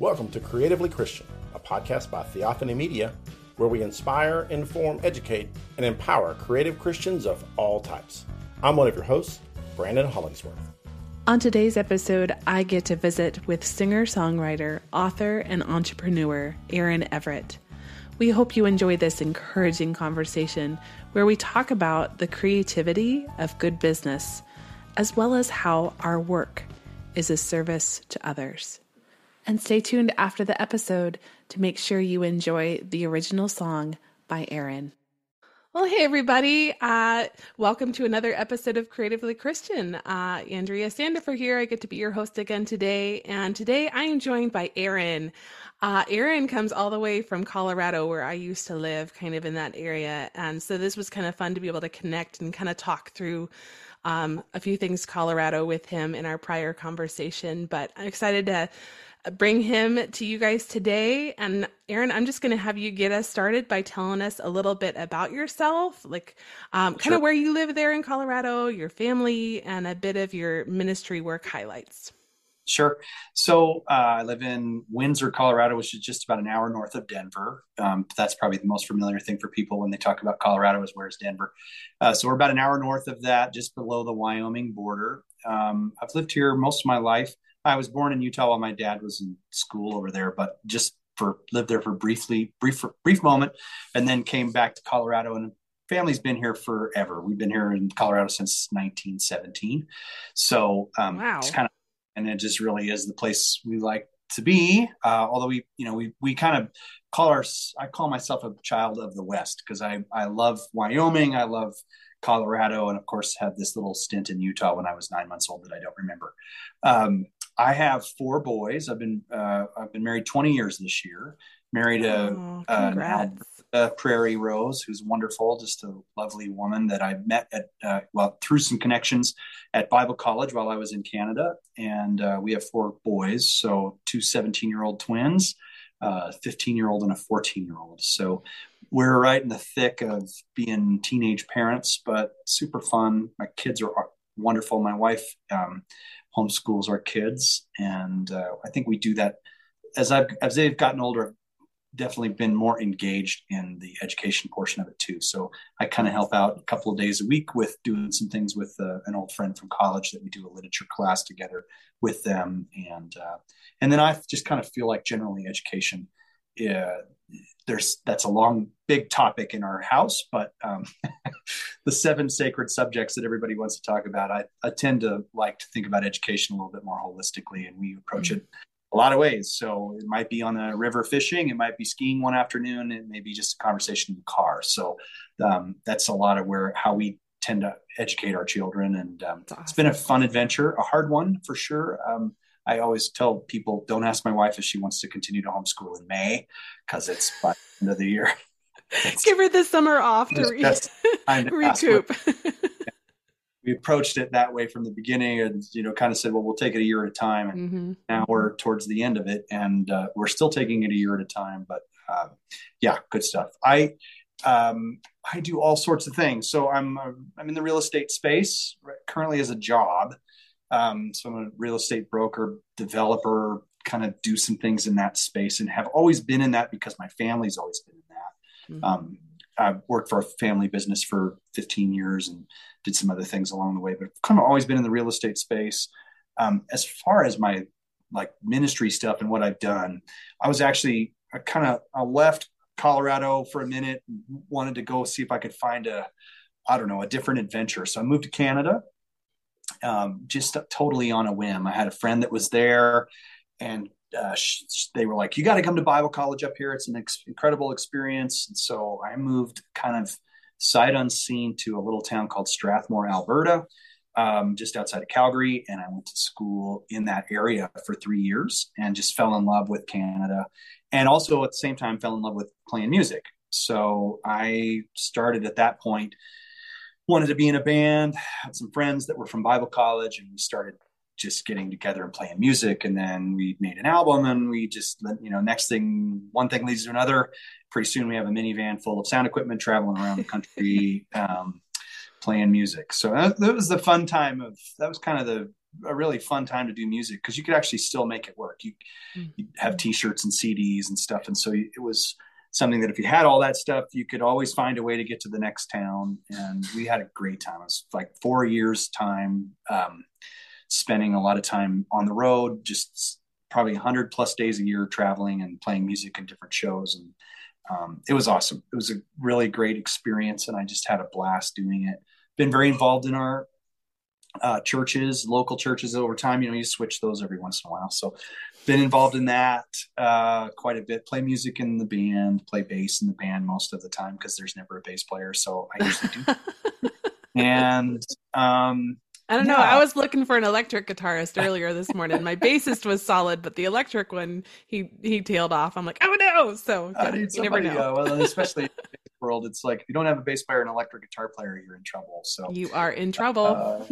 Welcome to Creatively Christian, a podcast by Theophany Media, where we inspire, inform, educate, and empower creative Christians of all types. I'm one of your hosts, Brandon Hollingsworth. On today's episode, I get to visit with singer-songwriter, author, and entrepreneur Aaron Everett. We hope you enjoy this encouraging conversation where we talk about the creativity of good business, as well as how our work is a service to others. And stay tuned after the episode to make sure you enjoy the original song by Aaron. Well, hey, everybody. Welcome to another episode of Creatively Christian. Andrea Sandifer here. I get to be your host again today. And today I am joined by Aaron. Aaron comes all the way from Colorado, where I used to live, kind of in that area. And so this was kind of fun to be able to connect and kind of talk through a few things Colorado with him in our prior conversation. But I'm excited to bring him to you guys today. And Aaron, I'm just going to have you get us started by telling us a little bit about yourself, like kind of where you live there in Colorado, your family, and a bit of your ministry work highlights. Sure. So I live in Windsor, Colorado, which is just about an hour north of Denver. That's probably the most familiar thing for people when they talk about Colorado is where's Denver. So we're about an hour north of that, just below the Wyoming border. I've lived here most of my life. I was born in Utah while my dad was in school over there, but just lived there for brief moment, and then came back to Colorado. And family's been here forever. We've been here in Colorado since 1917. So wow. It's kind of, and it just really is the place we like to be. Although we kind of I call myself a child of the West because I love Wyoming. I love Colorado, and of course had this little stint in Utah when I was 9 months old that I don't remember. I have four boys. I've been married 20 years this year. Married an Alberta, Prairie Rose, who's wonderful, just a lovely woman that I met at through some connections at Bible College while I was in Canada, and we have four boys. So two 17-year-old twins, 15-year-old, and a 14-year-old. So we're right in the thick of being teenage parents, but super fun. My kids are wonderful. My wife homeschools our kids, and I think we do that as they've gotten older. I've definitely been more engaged in the education portion of it too. So I kind of help out a couple of days a week with doing some things with an old friend from college that we do a literature class together with them, and then I just kind of feel like generally education. That's a long, big topic in our house, but the seven sacred subjects that everybody wants to talk about, I tend to like to think about education a little bit more holistically, and we approach it a lot of ways. So it might be on the river fishing, it might be skiing one afternoon, it may be just a conversation in the car. So that's a lot of how we tend to educate our children, and it's been a fun adventure, a hard one for sure. I always tell people, don't ask my wife if she wants to continue to homeschool in May, because it's by the end of the year. Give her the summer off to recoup. We approached it that way from the beginning, and kind of said, well, we'll take it a year at a time. And now we're towards the end of it, and we're still taking it a year at a time. But yeah, good stuff. I do all sorts of things. So I'm in the real estate space currently as a job. So I'm a real estate broker, developer, kind of do some things in that space, and have always been in that because my family's always been in that. I've worked for a family business for 15 years and did some other things along the way, but I've kind of always been in the real estate space. As far as my ministry stuff and what I've done, I left Colorado for a minute, wanted to go see if I could find a different adventure. So I moved to Canada. Just totally on a whim. I had a friend that was there, and they were like, you got to come to Bible College up here. It's an incredible experience. And so I moved kind of sight unseen to a little town called Strathmore, Alberta, just outside of Calgary. And I went to school in that area for 3 years and just fell in love with Canada. And also at the same time, fell in love with playing music. So I started at that point, wanted to be in a band, had some friends that were from Bible College, and we started just getting together and playing music. And then we made an album, and we just, next thing, one thing leads to another. Pretty soon we have a minivan full of sound equipment traveling around the country, playing music. So that was the fun time that was kind of the a really fun time to do music because you could actually still make it work. You have t-shirts and CDs and stuff. And so it was something that if you had all that stuff, you could always find a way to get to the next town. And we had a great time. It was like 4 years time, spending a lot of time on the road, just probably 100 plus days a year traveling and playing music in different shows. And it was awesome. It was a really great experience. And I just had a blast doing it. Been very involved in our churches, local churches over time. You know, you switch those every once in a while. So been involved in that quite a bit. Play music in the band, play bass in the band most of the time because there's never a bass player. So I usually do. And I don't know. I was looking for an electric guitarist earlier this morning. My bassist was solid, but the electric one, he tailed off. I'm like, oh no. So yeah, you never know. Well, especially in the world, it's like if you don't have a bass player and electric guitar player, you're in trouble. So you are in trouble.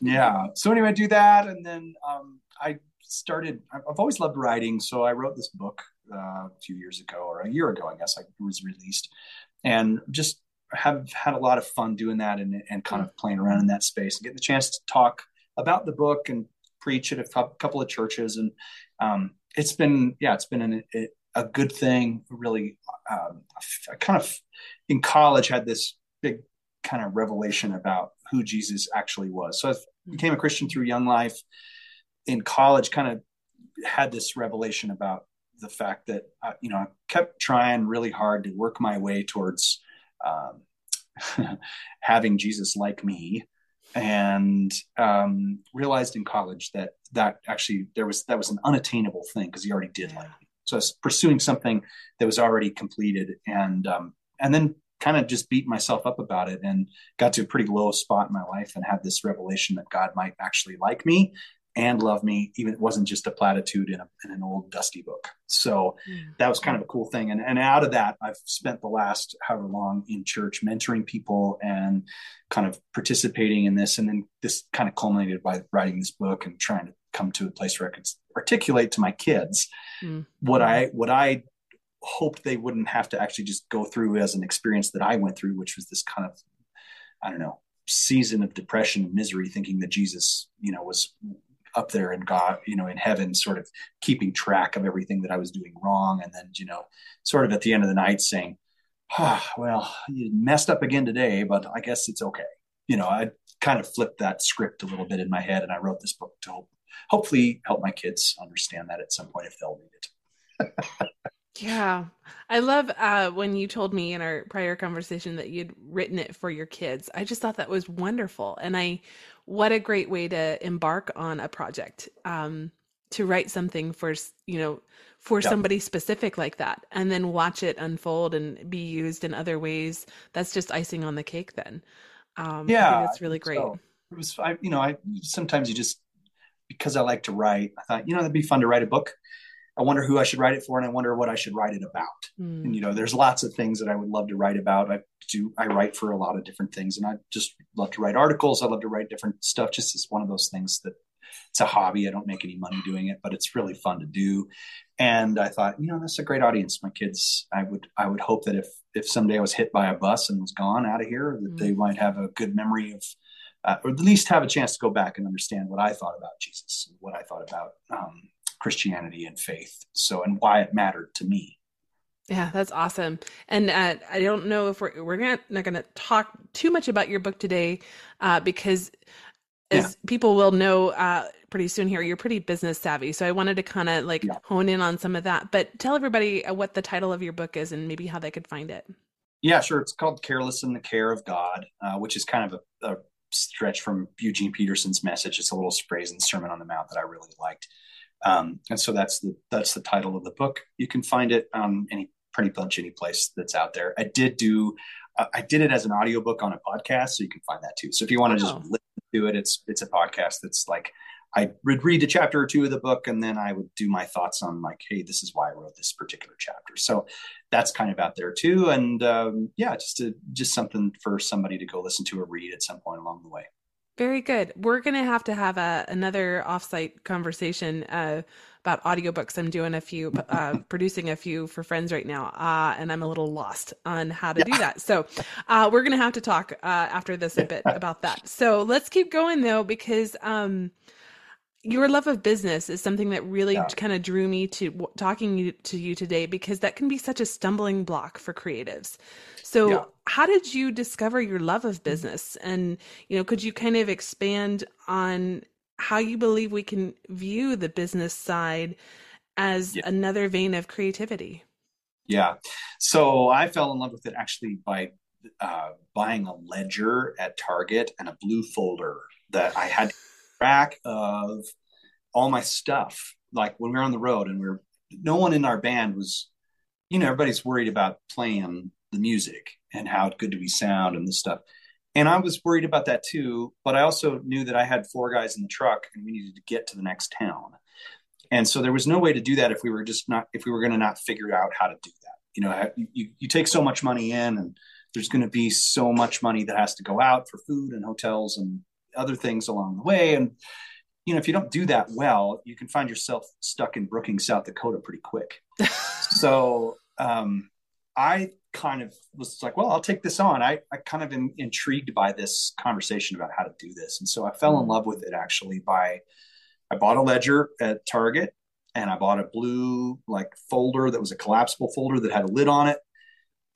Yeah. So anyway, I do that. And then I've always loved writing. So I wrote this book a year ago, I guess. It was released and just have had a lot of fun doing that and kind of playing around in that space and getting the chance to talk about the book and preach at a couple of churches. And it's been a good thing, really. I kind of in college had this big kind of revelation about who Jesus actually was. So I became a Christian through Young Life. In college, kind of had this revelation about the fact that, I kept trying really hard to work my way towards having Jesus like me, and realized in college that actually that was an unattainable thing because he already did like me. So I was pursuing something that was already completed, and then kind of just beat myself up about it and got to a pretty low spot in my life and had this revelation that God might actually like me and love me, even it wasn't just a platitude in an old dusty book. So that was kind of a cool thing. And out of that, I've spent the last however long in church mentoring people and kind of participating in this. And then this kind of culminated by writing this book and trying to come to a place where I could articulate to my kids what I hoped they wouldn't have to actually just go through as an experience that I went through, which was this kind of, I don't know, season of depression and misery, thinking that Jesus, was up there and God, in heaven, sort of keeping track of everything that I was doing wrong. And then, sort of at the end of the night saying, well, you messed up again today, but I guess it's okay. I kind of flipped that script a little bit in my head. And I wrote this book to hopefully help my kids understand that at some point if they'll read it. Yeah. I love when you told me in our prior conversation that you'd written it for your kids. I just thought that was wonderful. And what a great way to embark on a project, to write something for somebody specific like that, and then watch it unfold and be used in other ways. That's just icing on the cake then. I think that's really great. So it was, sometimes because I like to write, I thought, that'd be fun to write a book. I wonder who I should write it for, and I wonder what I should write it about. Mm. And, there's lots of things that I would love to write about. I write for a lot of different things, and I just love to write articles. I love to write different stuff. Just as one of those things that it's a hobby. I don't make any money doing it, but it's really fun to do. And I thought, that's a great audience. My kids, I would hope that if someday I was hit by a bus and was gone out of here, that they might have a good memory of, or at least have a chance to go back and understand what I thought about Jesus and what I thought about, Christianity and faith. So, and why it mattered to me. Yeah, that's awesome. And I don't know if we're not going to talk too much about your book today, because as people will know pretty soon here, you're pretty business savvy. So I wanted to kind of hone in on some of that, but tell everybody what the title of your book is and maybe how they could find it. Yeah, sure. It's called Careless in the Care of God, which is kind of a stretch from Eugene Peterson's message. It's a little phrase in Sermon on the Mount that I really liked. And so that's the title of the book. You can find it on pretty much any place that's out there. I did it as an audiobook on a podcast, so you can find that too. So if you want to just listen to it, it's a podcast that's like, I would read a chapter or two of the book, and then I would do my thoughts on like, hey, this is why I wrote this particular chapter. So that's kind of out there too. And just something for somebody to go listen to or read at some point along the way. Very good. We're going to have another offsite conversation about audiobooks. I'm doing a few, producing a few for friends right now, and I'm a little lost on how to do that. So we're going to have to talk after this a bit about that. So let's keep going though, because your love of business is something that really kind of drew me to talking to you today, because that can be such a stumbling block for creatives. So how did you discover your love of business? And, you know, could you kind of expand on how you believe we can view the business side as another vein of creativity? Yeah. So I fell in love with it actually by buying a ledger at Target and a blue folder that I had track of all my stuff. Like when we were on the road and no one in our band was, you know, everybody's worried about playing the music and how good do we sound and this stuff. And I was worried about that too, but I also knew that I had four guys in the truck and we needed to get to the next town. And so there was no way to do that if we were going to not figure out how to do that. You know, you take so much money in and there's going to be so much money that has to go out for food and hotels and other things along the way. And, you know, if you don't do that well, you can find yourself stuck in Brookings, South Dakota pretty quick. So I kind of was like, well, I'll take this on. I kind of am intrigued by this conversation about how to do this. And so I fell in love with it actually I bought a ledger at Target and I bought a blue folder that was a collapsible folder that had a lid on it.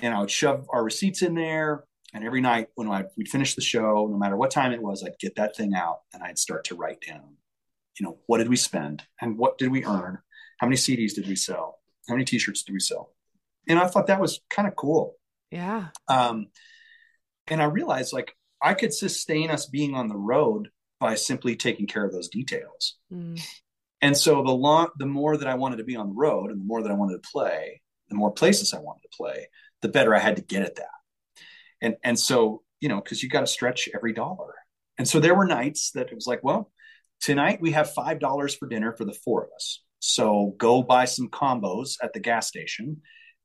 And I would shove our receipts in there. And every night when we'd finish the show, no matter what time it was, I'd get that thing out and I'd start to write down, you know, what did we spend and what did we earn? How many CDs did we sell? How many t-shirts did we sell? And I thought that was kind of cool. Yeah. And I realized I could sustain us being on the road by simply taking care of those details. Mm. And so the more that I wanted to be on the road and the more that I wanted to play, the more places I wanted to play, the better I had to get at that. And so, you know, because you got to stretch every dollar. And so there were nights that it was like, well, tonight we have $5 for dinner for the four of us. So go buy some combos at the gas station.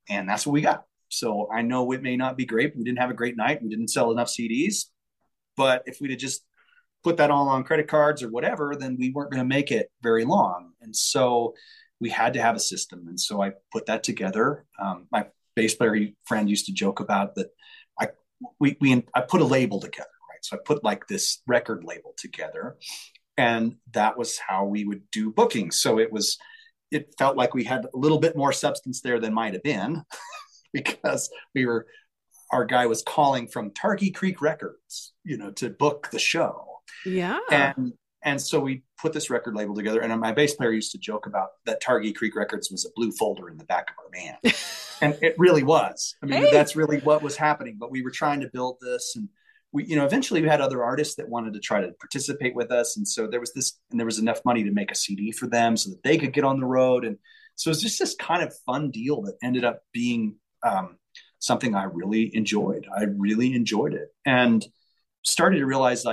And that's what we got. So I know it may not be great. We didn't have a great night. We didn't sell enough CDs. But if we'd have just put that all on credit cards or whatever, then we weren't going to make it very long. And so we had to have a system. And so I put that together. My bass player friend used to joke about that. I put a label together, right? So I put this record label together, and that was how we would do bookings. So it felt like we had a little bit more substance there than might've been because our guy was calling from Targhee Creek Records, you know, to book the show. Yeah. And so we put this record label together, and my bass player used to joke about that Targhee Creek Records was a blue folder in the back of our van. And it really was. I mean, That's really what was happening. But we were trying to build this, and we, you know, eventually we had other artists that wanted to try to participate with us. And so there was this, and there was enough money to make a CD for them so that they could get on the road. And so it was just this kind of fun deal that ended up being something I really enjoyed. I really enjoyed it, and started to realize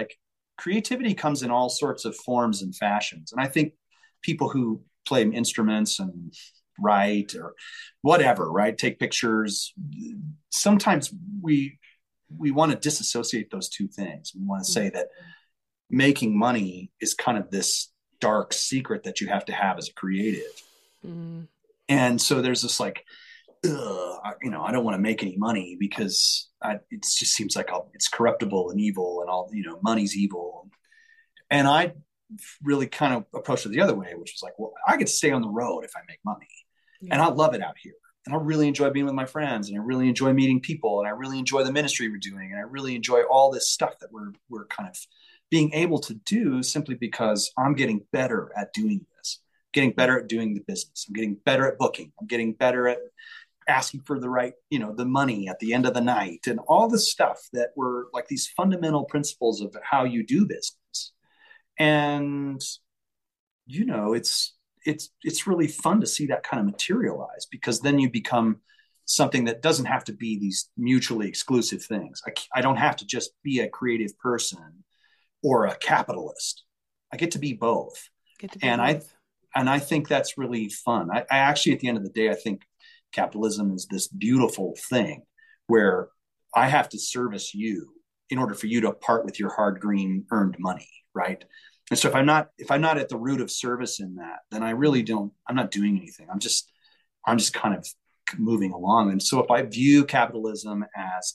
creativity comes in all sorts of forms and fashions. And I think people who play instruments and write or whatever, right, take pictures, sometimes we want to disassociate those two things. We want to say that making money is kind of this dark secret that you have to have as a creative. Mm. And so there's this you know, I don't want to make any money because it just seems like it's corruptible and evil, and all, you know, money's evil. And I really kind of approached it the other way, which was I could stay on the road if I make money. Yeah. And I love it out here. And I really enjoy being with my friends, and I really enjoy meeting people, and I really enjoy the ministry we're doing. And I really enjoy all this stuff that we're kind of being able to do simply because I'm getting better at doing this, I'm getting better at doing the business. I'm getting better at booking. I'm getting better at asking for the right, you know, the money at the end of the night, and all the stuff that were these fundamental principles of how you do business. And, you know, it's really fun to see that kind of materialize, because then you become something that doesn't have to be these mutually exclusive things. I don't have to just be a creative person or a capitalist. I get to be both. I think that's really fun. I actually, at the end of the day, I think capitalism is this beautiful thing where I have to service you in order for you to part with your hard green earned money, right? And so if I'm not at the root of service in that, then I really don't, I'm not doing anything. I'm just kind of moving along. And so if I view capitalism as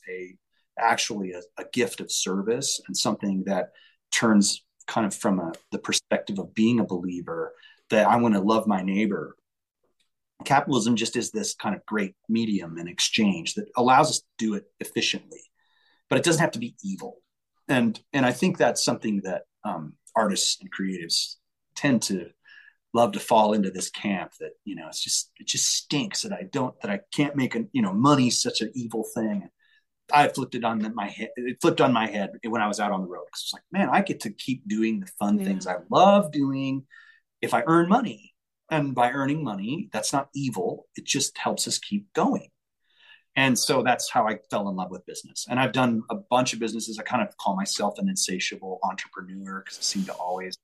actually a gift of service, and something that turns kind of from the perspective of being a believer, that I want to love my neighbor. Capitalism just is this kind of great medium and exchange that allows us to do it efficiently, but it doesn't have to be evil. And I think that's something that artists and creatives tend to love to fall into, this camp that, you know, it just stinks that I can't make money's such an evil thing. I flipped it on my head. It flipped on my head when I was out on the road. 'Cause it's like, man, I get to keep doing the fun things I love doing if I earn money. And by earning money, that's not evil. It just helps us keep going. And so that's how I fell in love with business. And I've done a bunch of businesses. I kind of call myself an insatiable entrepreneur because I seem to always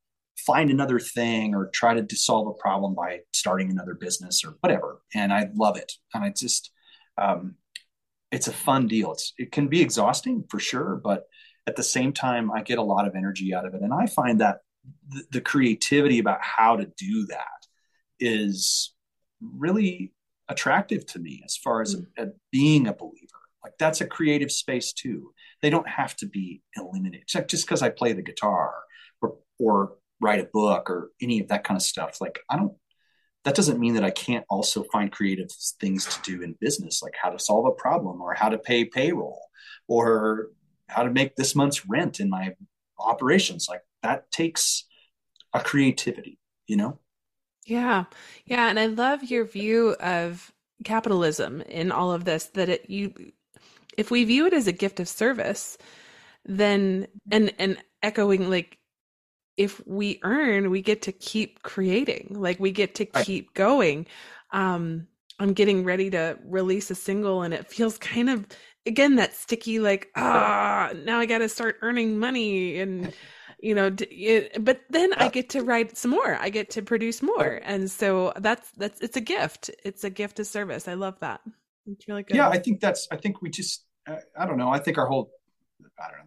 find another thing or try to solve a problem by starting another business or whatever. And I love it. And I just, it's a fun deal. It can be exhausting for sure, but at the same time, I get a lot of energy out of it. And I find that the creativity about how to do that is really attractive to me as far as a being a believer. Like, that's a creative space too. They don't have to be eliminated. It's like, just because I play the guitar or write a book or any of that kind of stuff, like, that doesn't mean that I can't also find creative things to do in business, like how to solve a problem or how to pay payroll or how to make this month's rent in my operations. Like, that takes a creativity, you know? Yeah. Yeah. And I love your view of capitalism in all of this, that if we view it as a gift of service, then, and echoing, like, if we earn, we get to keep creating, like, we get to keep going. I'm getting ready to release a single, and it feels kind of, again, that sticky, like, now I got to start earning money and, you know, but then I get to write some more, I get to produce more. And so that's, it's a gift. It's a gift of service. I love that. It's really good. Yeah. This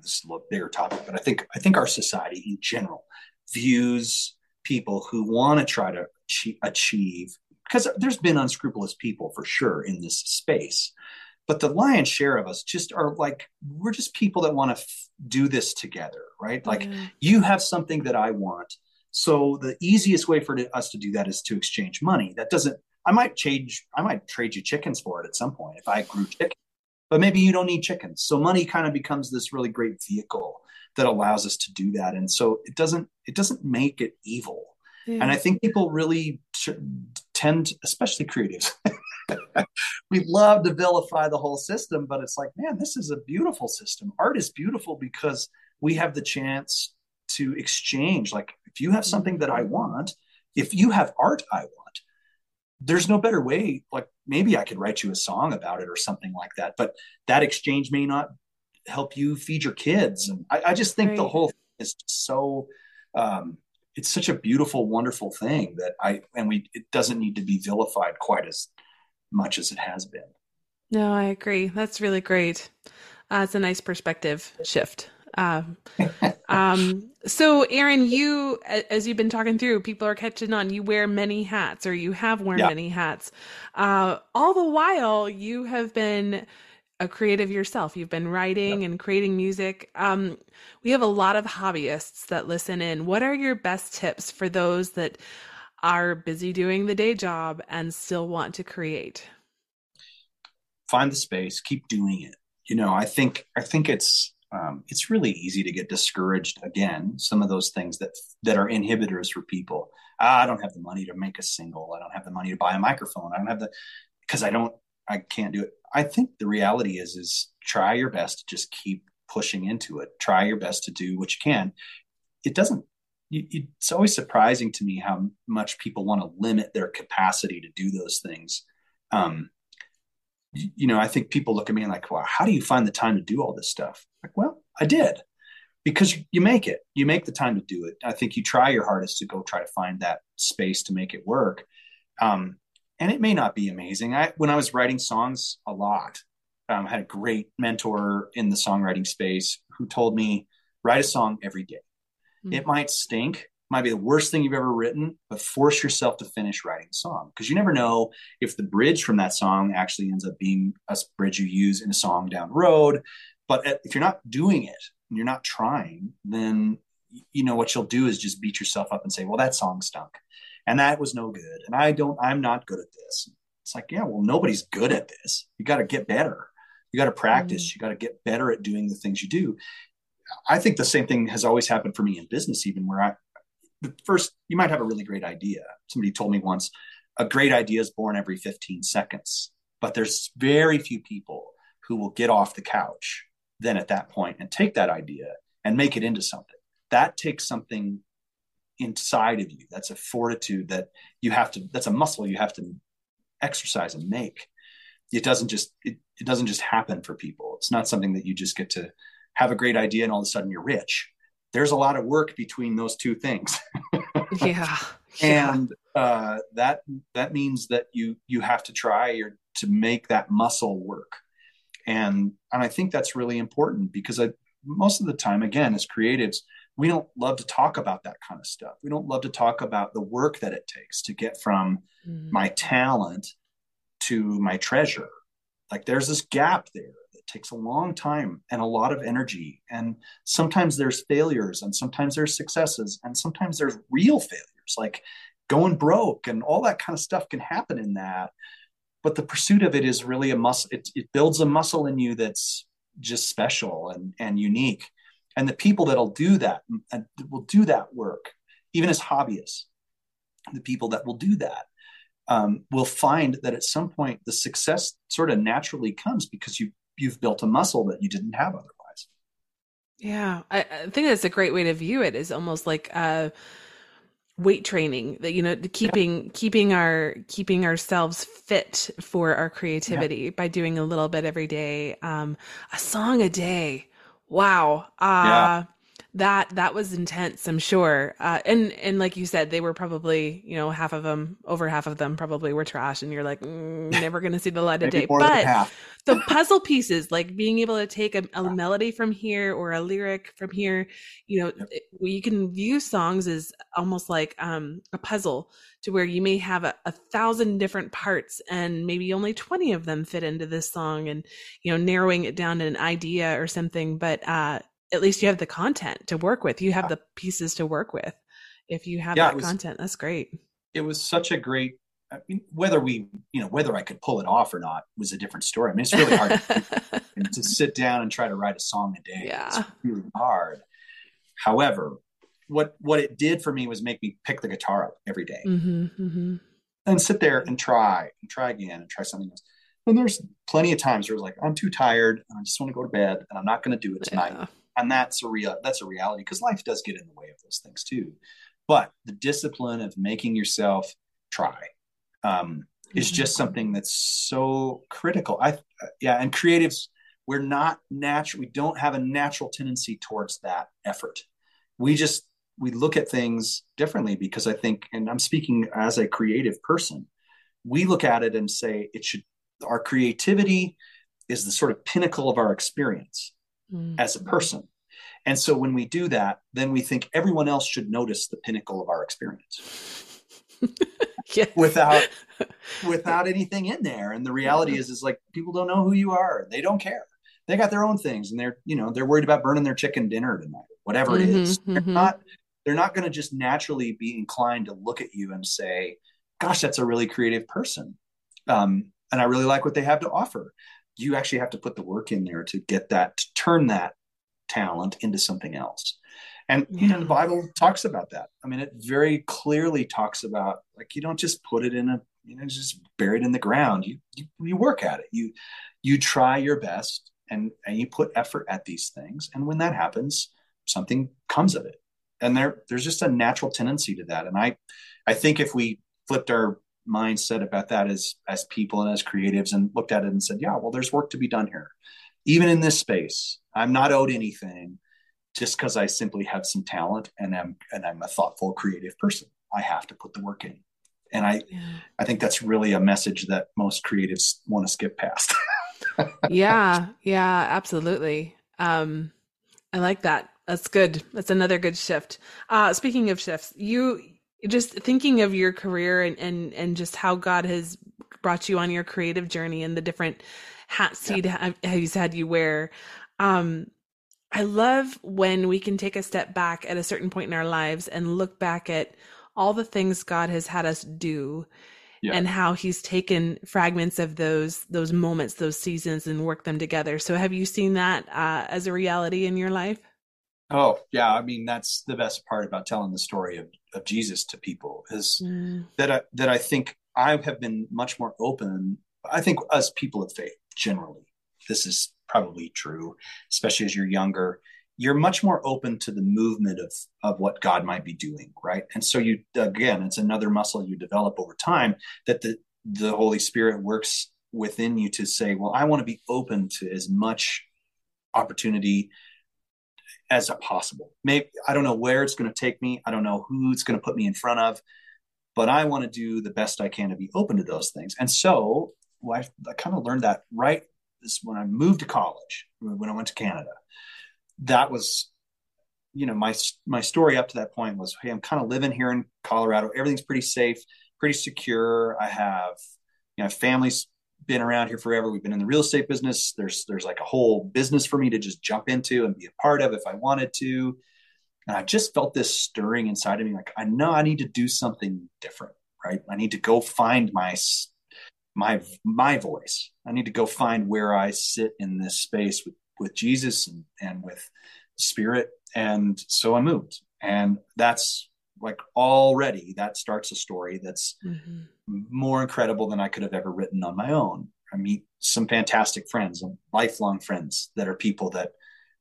is a bigger topic, but I think our society in general views people who want to try to achieve, because there's been unscrupulous people for sure in this space, but the lion's share of us just are like, we're just people that want to do this together, right? Like, you have something that I want. So the easiest way for us to do that is to exchange money. That doesn't, I might trade you chickens for it at some point if I grew chickens, but maybe you don't need chickens. So money kind of becomes this really great vehicle that allows us to do that. And so it doesn't make it evil. Yeah. And I think people really tend, especially creatives, we love to vilify the whole system, but it's like, man, this is a beautiful system. Art is beautiful because we have the chance to exchange. Like, if you have something that I want, if you have art I want, there's no better way. Like, maybe I could write you a song about it or something like that, but that exchange may not help you feed your kids. And I just think the whole thing is so, it's such a beautiful, wonderful thing that it doesn't need to be vilified quite as much as it has been. No, I agree. That's really great. It's a nice perspective shift. So Aaron, you, as you've been talking through, people are catching on, you wear many hats, or you have worn many hats. All the while you have been a creative yourself. You've been writing and creating music. We have a lot of hobbyists that listen in. What are your best tips for those that are busy doing the day job and still want to create? Find the space, keep doing it. You know, I think it's really easy to get discouraged. Again, some of those things that are inhibitors for people. I don't have the money to make a single. I don't have the money to buy a microphone. I can't do it. I think the reality is try your best to just keep pushing into it. Try your best to do what you can. It's always surprising to me how much people want to limit their capacity to do those things. I think people look at me and like, wow, how do you find the time to do all this stuff? Like, well, I did, because you make it, you make the time to do it. I think you try your hardest to go try to find that space to make it work. And it may not be amazing. When I was writing songs a lot, I had a great mentor in the songwriting space who told me, write a song every day. It might stink, might be the worst thing you've ever written, but force yourself to finish writing a song, because you never know if the bridge from that song actually ends up being a bridge you use in a song down the road. But if you're not doing it and you're not trying, then you know, what you'll do is just beat yourself up and say, well, that song stunk and that was no good. And I'm not good at this. It's like, yeah, well, nobody's good at this. You got to get better. You got to practice. You got to get better at doing the things you do. I think the same thing has always happened for me in business, even where you might have a really great idea. Somebody told me once, a great idea is born every 15 seconds, but there's very few people who will get off the couch then at that point and take that idea and make it into something. That takes something inside of you. That's a fortitude that's a muscle you have to exercise and make. It doesn't just happen for people. It's not something that you just get to have a great idea and all of a sudden you're rich. There's a lot of work between those two things. Yeah. And that means that you have to try to make that muscle work. And I think that's really important because most of the time, again, as creatives, we don't love to talk about that kind of stuff. We don't love to talk about the work that it takes to get from my talent to my treasure. Like there's this gap there that takes a long time and a lot of energy. And sometimes there's failures and sometimes there's successes and sometimes there's real failures like going broke and all that kind of stuff can happen in that. But the pursuit of it is really a muscle. It builds a muscle in you that's just special and unique. And the people that'll do that and will do that work, even as hobbyists, the people that will do that will find that at some point the success sort of naturally comes because you've built a muscle that you didn't have otherwise. Yeah, I think that's a great way to view it. Is almost like weight training, that keeping ourselves fit for our creativity by doing a little bit every day, a song a day. Wow. That was intense, I'm sure. And like you said, they were probably, over half of them probably were trash and you're like, never going to see the light of day. But the puzzle pieces, like being able to take a melody from here or a lyric from here, you can view songs as almost like a puzzle, to where you may have 1,000 different parts and maybe only 20 of them fit into this song, and, narrowing it down to an idea or something. But at least you have the content to work with. You have the pieces to work with. If you have content, that's great. It was such a great, whether I could pull it off or not was a different story. I mean, it's really hard to sit down and try to write a song a day. Yeah. It's really hard. However, what it did for me was make me pick the guitar up every day and sit there and try again and try something else. And there's plenty of times where it's like, I'm too tired and I just want to go to bed and I'm not going to do it tonight. Yeah. And that's a reality, because life does get in the way of those things too. But the discipline of making yourself try is just something that's so critical. And creatives, we don't have a natural tendency towards that effort. We look at things differently, because I think, and I'm speaking as a creative person, we look at it and say our creativity is the sort of pinnacle of our experience as a person. And so when we do that, then we think everyone else should notice the pinnacle of our experience without anything in there. And the reality is like, people don't know who you are. They don't care. They got their own things, and they're worried about burning their chicken dinner tonight, whatever it is. They're not going to just naturally be inclined to look at you and say, gosh, that's a really creative person. And I really like what they have to offer. You actually have to put the work in there to get that, to turn that talent into something else. And the Bible talks about that. I mean, it very clearly talks about, like, you don't just put it in just bury it in the ground. You work at it. You try your best and you put effort at these things. And when that happens, something comes of it. And there's just a natural tendency to that. And I think if we flipped our mindset about that as people and as creatives and looked at it and said, yeah, well, there's work to be done here. Even in this space, I'm not owed anything just because I simply have some talent and I'm a thoughtful, creative person. I have to put the work in. And I think that's really a message that most creatives want to skip past. Yeah, absolutely. I like that. That's good. That's another good shift. Speaking of shifts, just thinking of your career and just how God has brought you on your creative journey and the different hats he's had you wear. I love when we can take a step back at a certain point in our lives and look back at all the things God has had us do. Yeah. And how he's taken fragments of those moments, those seasons, and worked them together. So have you seen that as a reality in your life? Oh, yeah. I mean, that's the best part about telling the story of Jesus to people is that I think I have been much more open. I think us people of faith generally, this is probably true, especially as you're younger, you're much more open to the movement of what God might be doing, right? And so you, again, it's another muscle you develop over time that the Holy Spirit works within you to say, well, I want to be open to as much opportunity as possible. Maybe, I don't know where it's going to take me. I don't know who it's going to put me in front of, but I want to do the best I can to be open to those things. And so I kind of learned that right when I moved to college, when I went to Canada. That was, you know, my story up to that point was, hey, I'm kind of living here in Colorado. Everything's pretty safe, pretty secure. I have, you know, family's been around here forever. We've been in the real estate business. There's like a whole business for me to just jump into and be a part of if I wanted to. And I just felt this stirring inside of me. Like, I know I need to do something different, right? I need to go find my voice. I need to go find where I sit in this space with Jesus and with Spirit. And so I moved, and that's like, already that starts a story that's more incredible than I could have ever written on my own. I meet some fantastic friends and lifelong friends that are people that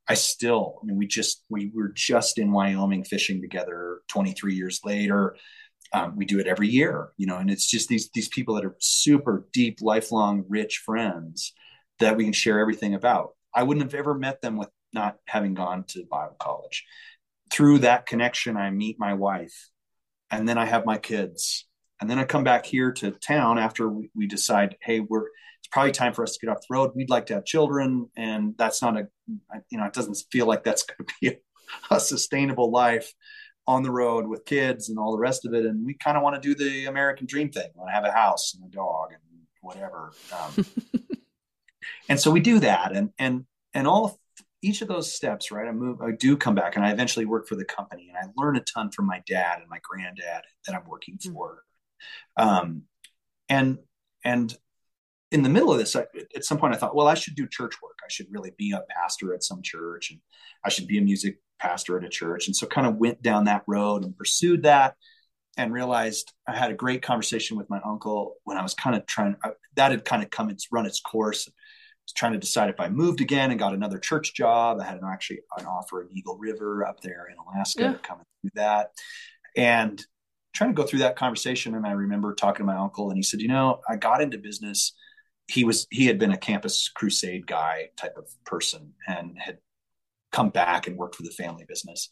we were just in Wyoming fishing together 23 years later. We do it every year, you know, and it's just these people that are super deep, lifelong, rich friends that we can share everything about. I wouldn't have ever met them with not having gone to Bible college. Through that connection, I meet my wife, and then I have my kids. And then I come back here to town after we decide, hey, it's probably time for us to get off the road. We'd like to have children. And that's not it doesn't feel like that's going to be a sustainable life on the road with kids and all the rest of it. And we kind of want to do the American dream thing. We want to have a house and a dog and whatever. And so we do that. And each of those steps, right? I do come back, and I eventually work for the company, and I learn a ton from my dad and my granddad that I'm working for. And in the middle of this, at some point I thought, well, I should do church work. I should really be a pastor at some church, and I should be a music pastor at a church. And so kind of went down that road and pursued that, and realized I had a great conversation with my uncle when I was kind of that had kind of run its course. Trying to decide if I moved again and got another church job. I had an offer in Eagle River up there in Alaska to come and do that, and trying to go through that conversation. And I remember talking to my uncle, and he said, you know, I got into business. He had been a campus crusade guy type of person and had come back and worked for the family business.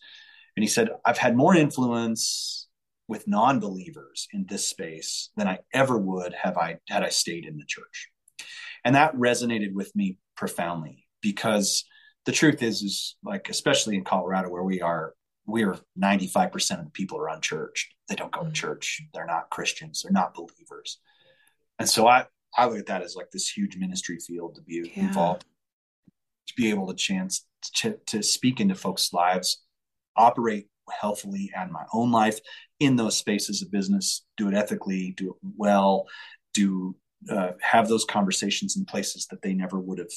And he said, I've had more influence with non-believers in this space than I ever would had I stayed in the church. And that resonated with me profoundly, because the truth is like, especially in Colorado where we are 95% of the people are unchurched. They don't go to church. They're not Christians. They're not believers. And so I look at that as like this huge ministry field to be involved, to be able to chance to speak into folks' lives, operate healthily in my own life in those spaces of business, do it ethically, do it well, have those conversations in places that they never would have,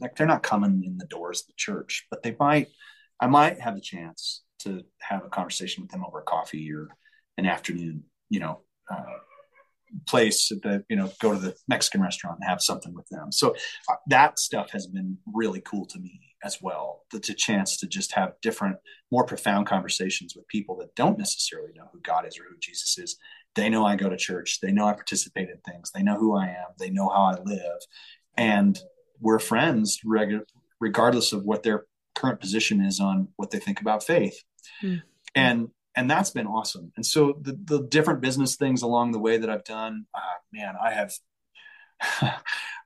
like they're not coming in the doors of the church, but I might have a chance to have a conversation with them over coffee or an afternoon, you know, place that, you know, go to the Mexican restaurant and have something with them. So that stuff has been really cool to me as well. That's a chance to just have different, more profound conversations with people that don't necessarily know who God is or who Jesus is. They know I go to church. They know I participate in things. They know who I am. They know how I live. And we're friends regardless of what their current position is on what they think about faith. Mm. And that's been awesome. And so the different business things along the way that I've done, I have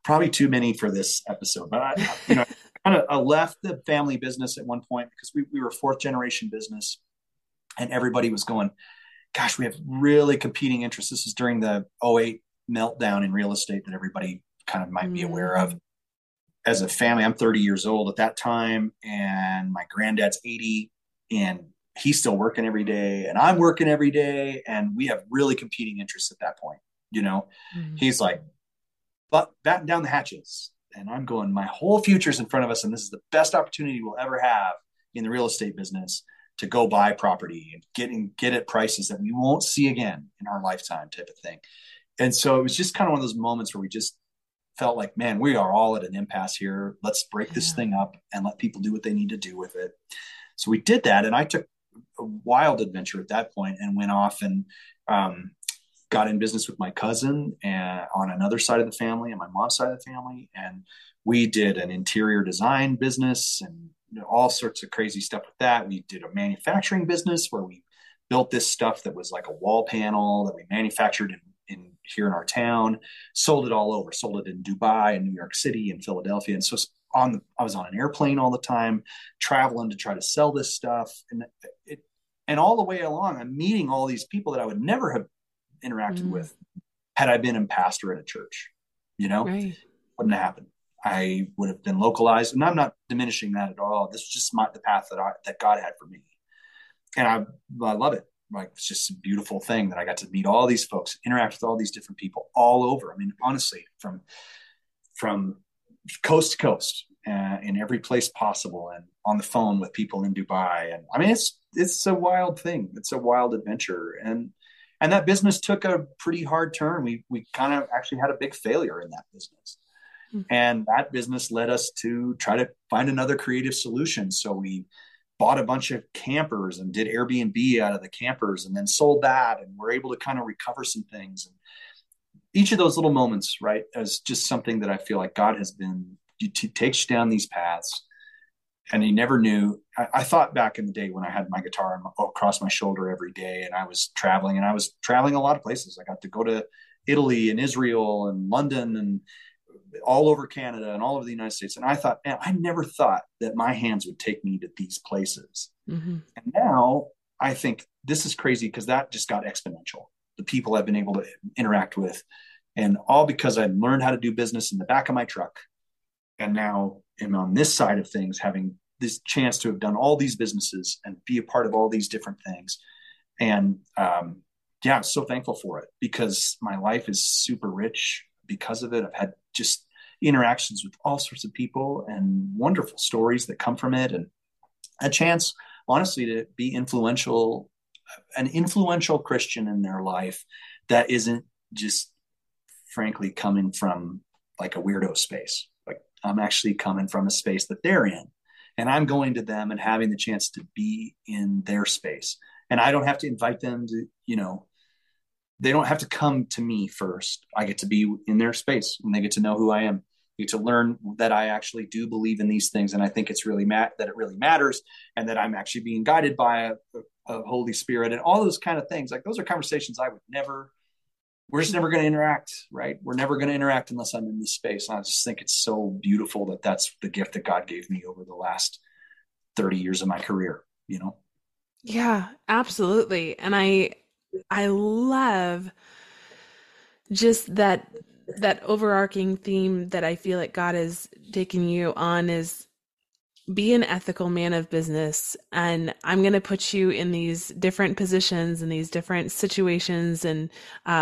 probably too many for this episode, but I left the family business at one point because we were fourth generation business, and everybody was going, gosh, we have really competing interests. This is during the 2008 meltdown in real estate that everybody kind of might be aware of. as a family, I'm 30 years old at that time, and my granddad's 80, and he's still working every day, and I'm working every day, and we have really competing interests at that point. You know, mm-hmm. He's like, but batten down the hatches. And I'm going, my whole future's in front of us, and this is the best opportunity we'll ever have in the real estate business to go buy property and get at prices that we won't see again in our lifetime, type of thing. And so it was just kind of one of those moments where we just felt like, man, we are all at an impasse here. Let's break this thing up and let people do what they need to do with it. So we did that. And I took a wild adventure at that point and went off and got in business with my cousin and on another side of the family and my mom's side of the family. And we did an interior design business and all sorts of crazy stuff with that. We did a manufacturing business where we built this stuff that was like a wall panel that we manufactured in here in our town, sold it all over, sold it in Dubai and New York City and Philadelphia. And so I was on an airplane all the time, traveling to try to sell this stuff. And all the way along, I'm meeting all these people that I would never have interacted with had I been a pastor at a church. You know, wouldn't have happened. I would have been localized, and I'm not diminishing that at all. This is just the path that God had for me, and I love it. Like, it's just a beautiful thing that I got to meet all these folks, interact with all these different people all over. I mean, honestly, from coast to coast, in every place possible, and on the phone with people in Dubai. And I mean, it's a wild thing. It's a wild adventure, and that business took a pretty hard turn. We kind of actually had a big failure in that business. And that business led us to try to find another creative solution. So we bought a bunch of campers and did Airbnb out of the campers, and then sold that, and were able to kind of recover some things. And each of those little moments, right, is just something that I feel like God has been, He takes you down these paths, and He never knew. I thought back in the day when I had my guitar across my shoulder every day, and I was traveling a lot of places. I got to go to Italy and Israel and London and all over Canada and all over the United States. And I thought, man, I never thought that my hands would take me to these places. Mm-hmm. And now I think this is crazy, because that just got exponential. The people I've been able to interact with, and all because I learned how to do business in the back of my truck. And now I'm on this side of things, having this chance to have done all these businesses and be a part of all these different things. And I'm so thankful for it, because my life is super rich because of it. I've had just interactions with all sorts of people and wonderful stories that come from it, and a chance, honestly, to be an influential Christian in their life that isn't just frankly coming from like a weirdo space. Like, I'm actually coming from a space that they're in, and I'm going to them and having the chance to be in their space. And I don't have to invite them to, they don't have to come to me first. I get to be in their space, and they get to know who I am. They get to learn that I actually do believe in these things. And I think it's really that it really matters, and that I'm actually being guided by a Holy Spirit and all those kind of things. Like, those are conversations we're just never going to interact, right? We're never going to interact unless I'm in this space. And I just think it's so beautiful that that's the gift that God gave me over the last 30 years of my career, Yeah, absolutely. And I love just that overarching theme that I feel like God is taking you on, is be an ethical man of business. And I'm going to put you in these different positions and these different situations and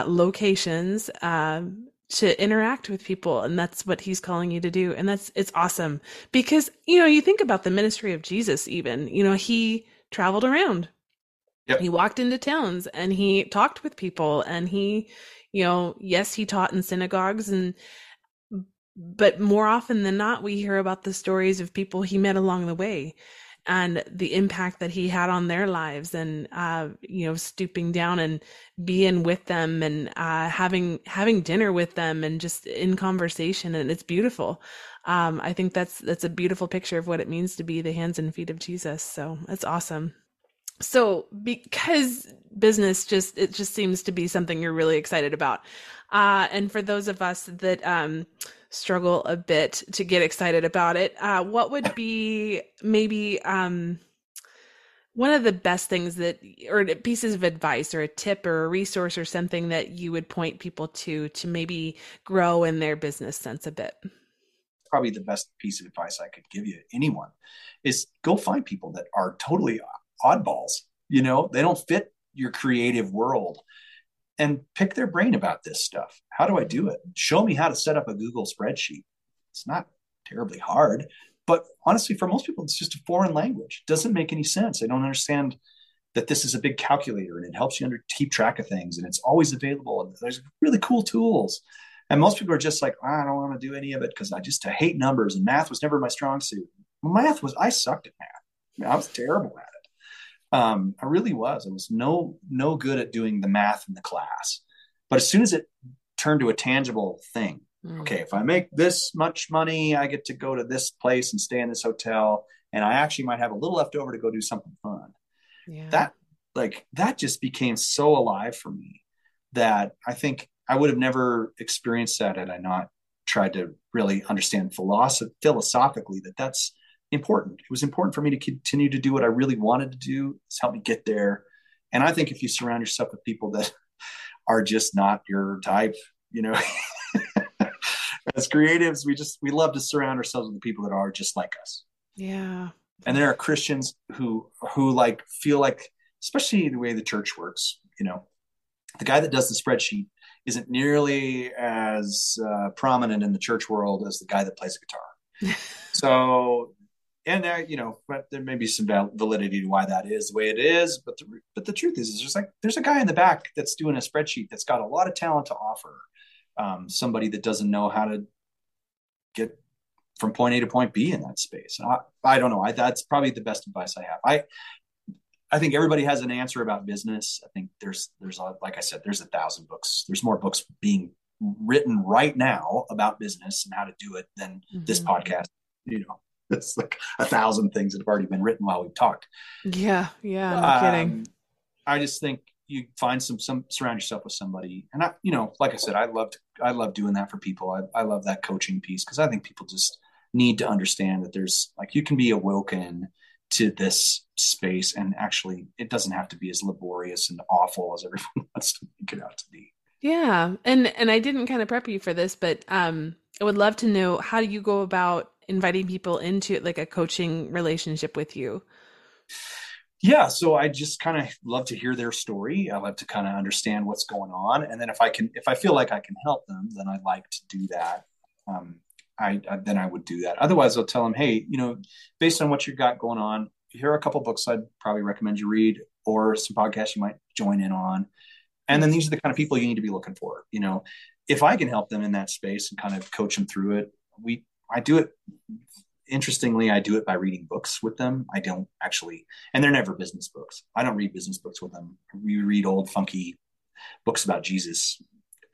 locations to interact with people. And that's what He's calling you to do. And it's awesome, because, you think about the ministry of Jesus, even, He traveled around. Yep. He walked into towns and He talked with people, and He, yes, He taught in synagogues, but more often than not, we hear about the stories of people He met along the way and the impact that He had on their lives, and, stooping down and being with them, and having dinner with them, and just in conversation. And it's beautiful. I think that's a beautiful picture of what it means to be the hands and feet of Jesus. So that's awesome. So because business just seems to be something you're really excited about. And for those of us that struggle a bit to get excited about it, what would be maybe one of the best things or pieces of advice or a tip or a resource or something that you would point people to maybe grow in their business sense a bit? probably the best piece of advice I could give you, anyone, is go find people that are totally oddballs. You know, they don't fit your creative world, and pick their brain about this stuff. How do I do it? Show me how to set up a Google spreadsheet. It's not terribly hard, but honestly, for most people, it's just a foreign language. It doesn't make any sense. They don't understand that this is a big calculator and it helps you keep track of things, and it's always available, and there's really cool tools. And most people are just like, I don't want to do any of it because I hate numbers, and math was never my strong suit. I sucked at math. I was terrible at it. I really was. I was no good at doing the math in the class. But as soon as it turned to a tangible thing, okay, if I make this much money, I get to go to this place and stay in this hotel, and I actually might have a little left over to go do something fun. Yeah. That just became so alive for me that I think I would have never experienced that had I not tried to really understand philosophically that that's important. It was important for me to continue to do what I really wanted to do. It's helped me get there. And I think if you surround yourself with people that are just not your type, you know, as creatives, we love to surround ourselves with the people that are just like us. Yeah. And there are Christians who feel like, especially the way the church works, you know, the guy that does the spreadsheet isn't nearly as prominent in the church world as the guy that plays the guitar. So, and you know, but there may be some validity to why that is the way it is. But the truth is there's there's a guy in the back that's doing a spreadsheet that's got a lot of talent to offer somebody that doesn't know how to get from point A to point B in that space. I don't know. That's probably the best advice I have. I think everybody has an answer about business. I think there's 1,000 books. There's more books being written right now about business and how to do it than this podcast. You know, it's like 1,000 things that have already been written while we've talked. Yeah. No kidding. I just think you find surround yourself with somebody. And I, you know, like I said, I love doing that for people. I love that coaching piece. 'Cause I think people just need to understand that there's you can be awoken to this space, and actually it doesn't have to be as laborious and awful as everyone wants to make it out to be. Yeah. And I didn't kind of prep you for this, but I would love to know, how do you go about inviting people into a coaching relationship with you? Yeah. So I just kind of love to hear their story. I love to kind of understand what's going on. And then if I feel like I can help them, then I'd like to do that. Then I would do that. Otherwise, I'll tell them, hey, you know, based on what you've got going on, here are a couple books I'd probably recommend you read, or some podcasts you might join in on. And then these are the kind of people you need to be looking for. You know, if I can help them in that space and kind of coach them through it, I do it. Interestingly, I do it by reading books with them. I don't actually, and they're never business books. I don't read business books with them. We read old funky books about Jesus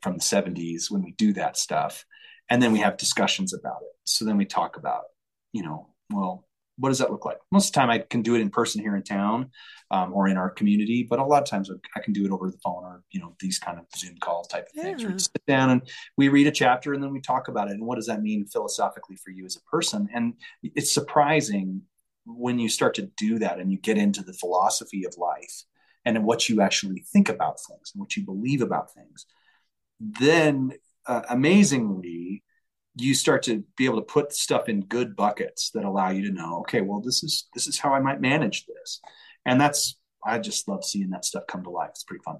from the 70s when we do that stuff. And then we have discussions about it. So then we talk about, you know, well, what does that look like? Most of the time I can do it in person here in town or in our community, but a lot of times I can do it over the phone or, you know, these kind of Zoom calls type of things. We sit down and we read a chapter and then we talk about it. And what does that mean philosophically for you as a person? And it's surprising when you start to do that and you get into the philosophy of life and what you actually think about things and what you believe about things. Then amazingly, you start to be able to put stuff in good buckets that allow you to know, okay, well, this is how I might manage this. And I just love seeing that stuff come to life. It's pretty fun.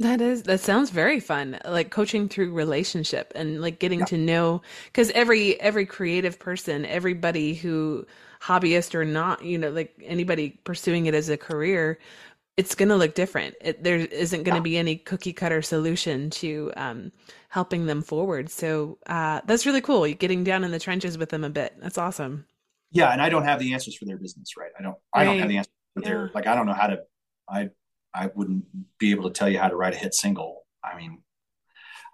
That sounds very fun. Coaching through relationship and getting to know, because every creative person, everybody who hobbyist or not, you know, anybody pursuing it as a career, it's going to look different. There isn't going to be any cookie cutter solution to helping them forward. So that's really cool. You're getting down in the trenches with them a bit. That's awesome. Yeah. And I don't have the answers for their business, right? I don't have the answers for their, I don't know how to, I wouldn't be able to tell you how to write a hit single. I mean,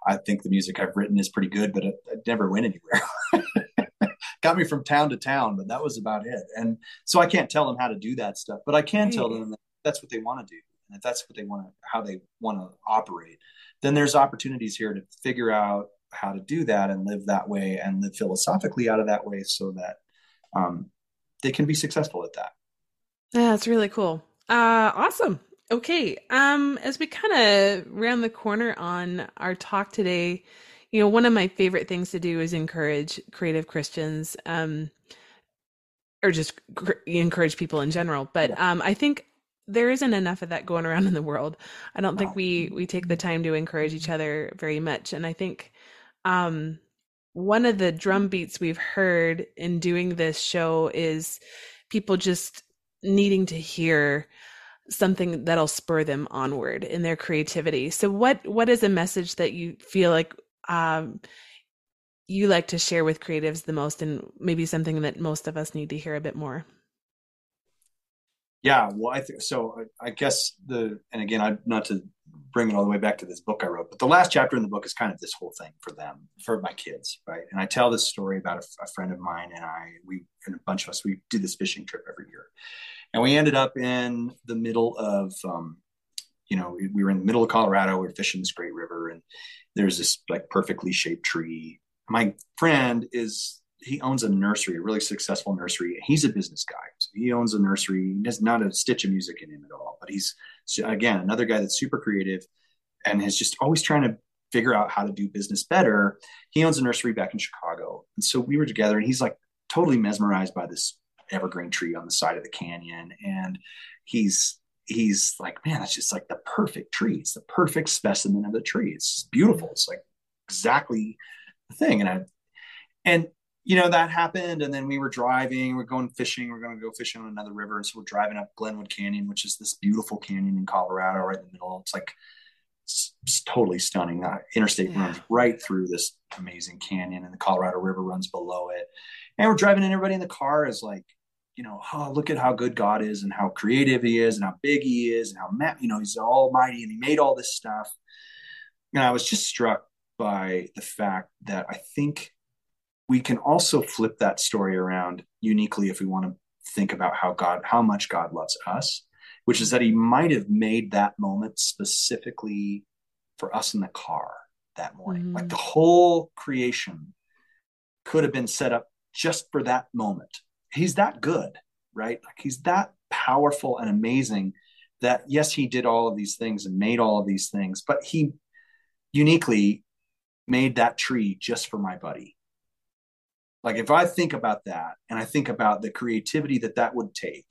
I think the music I've written is pretty good, but it never went anywhere. Got me from town to town, but that was about it. And so I can't tell them how to do that stuff, but I can tell them that that's what they want to do, and if that's what they want to, how they want to operate, then there's opportunities here to figure out how to do that and live that way and live philosophically out of that way, so that they can be successful at that. Yeah, that's really cool. Awesome. Okay. As we kind of round the corner on our talk today, you know, one of my favorite things to do is encourage creative Christians, or just encourage people in general. But yeah. I think there isn't enough of that going around in the world. I don't think we take the time to encourage each other very much. And I think one of the drumbeats we've heard in doing this show is people just needing to hear something that'll spur them onward in their creativity. So what is a message that you feel like you like to share with creatives the most, and maybe something that most of us need to hear a bit more? Yeah, well, I think so. I guess and again, I'm not to bring it all the way back to this book I wrote, but the last chapter in the book is kind of this whole thing for them, for my kids, right? And I tell this story about a friend of mine and and a bunch of us, we do this fishing trip every year. And we ended up in the middle of, we were in the middle of Colorado, we were fishing this great river, and there's this like perfectly shaped tree. My friend he owns a nursery, a really successful nursery. He's a business guy. So he owns a nursery. There's not a stitch of music in him at all, but he's, again, another guy that's super creative and is just always trying to figure out how to do business better. He owns a nursery back in Chicago. And so we were together, and he's like totally mesmerized by this evergreen tree on the side of the canyon. And he's like, man, that's just like the perfect tree. It's the perfect specimen of the tree. It's beautiful. It's like exactly the thing. And that happened. And then we were driving, we're going to go fishing on another river. And so we're driving up Glenwood Canyon, which is this beautiful canyon in Colorado, right in the middle. It's like, it's totally stunning. Interstate runs right through this amazing canyon, and the Colorado River runs below it. And we're driving, and everybody in the car is like, oh, look at how good God is and how creative he is and how big he is and how, he's almighty and he made all this stuff. And I was just struck by the fact that I think we can also flip that story around uniquely if we want to think about how much God loves us, which is that he might have made that moment specifically for us in the car that morning. Mm-hmm. Like the whole creation could have been set up just for that moment. He's that good, right? Like he's that powerful and amazing that, yes, he did all of these things and made all of these things, but he uniquely made that tree just for my buddy. Like if I think about that, and I think about the creativity that would take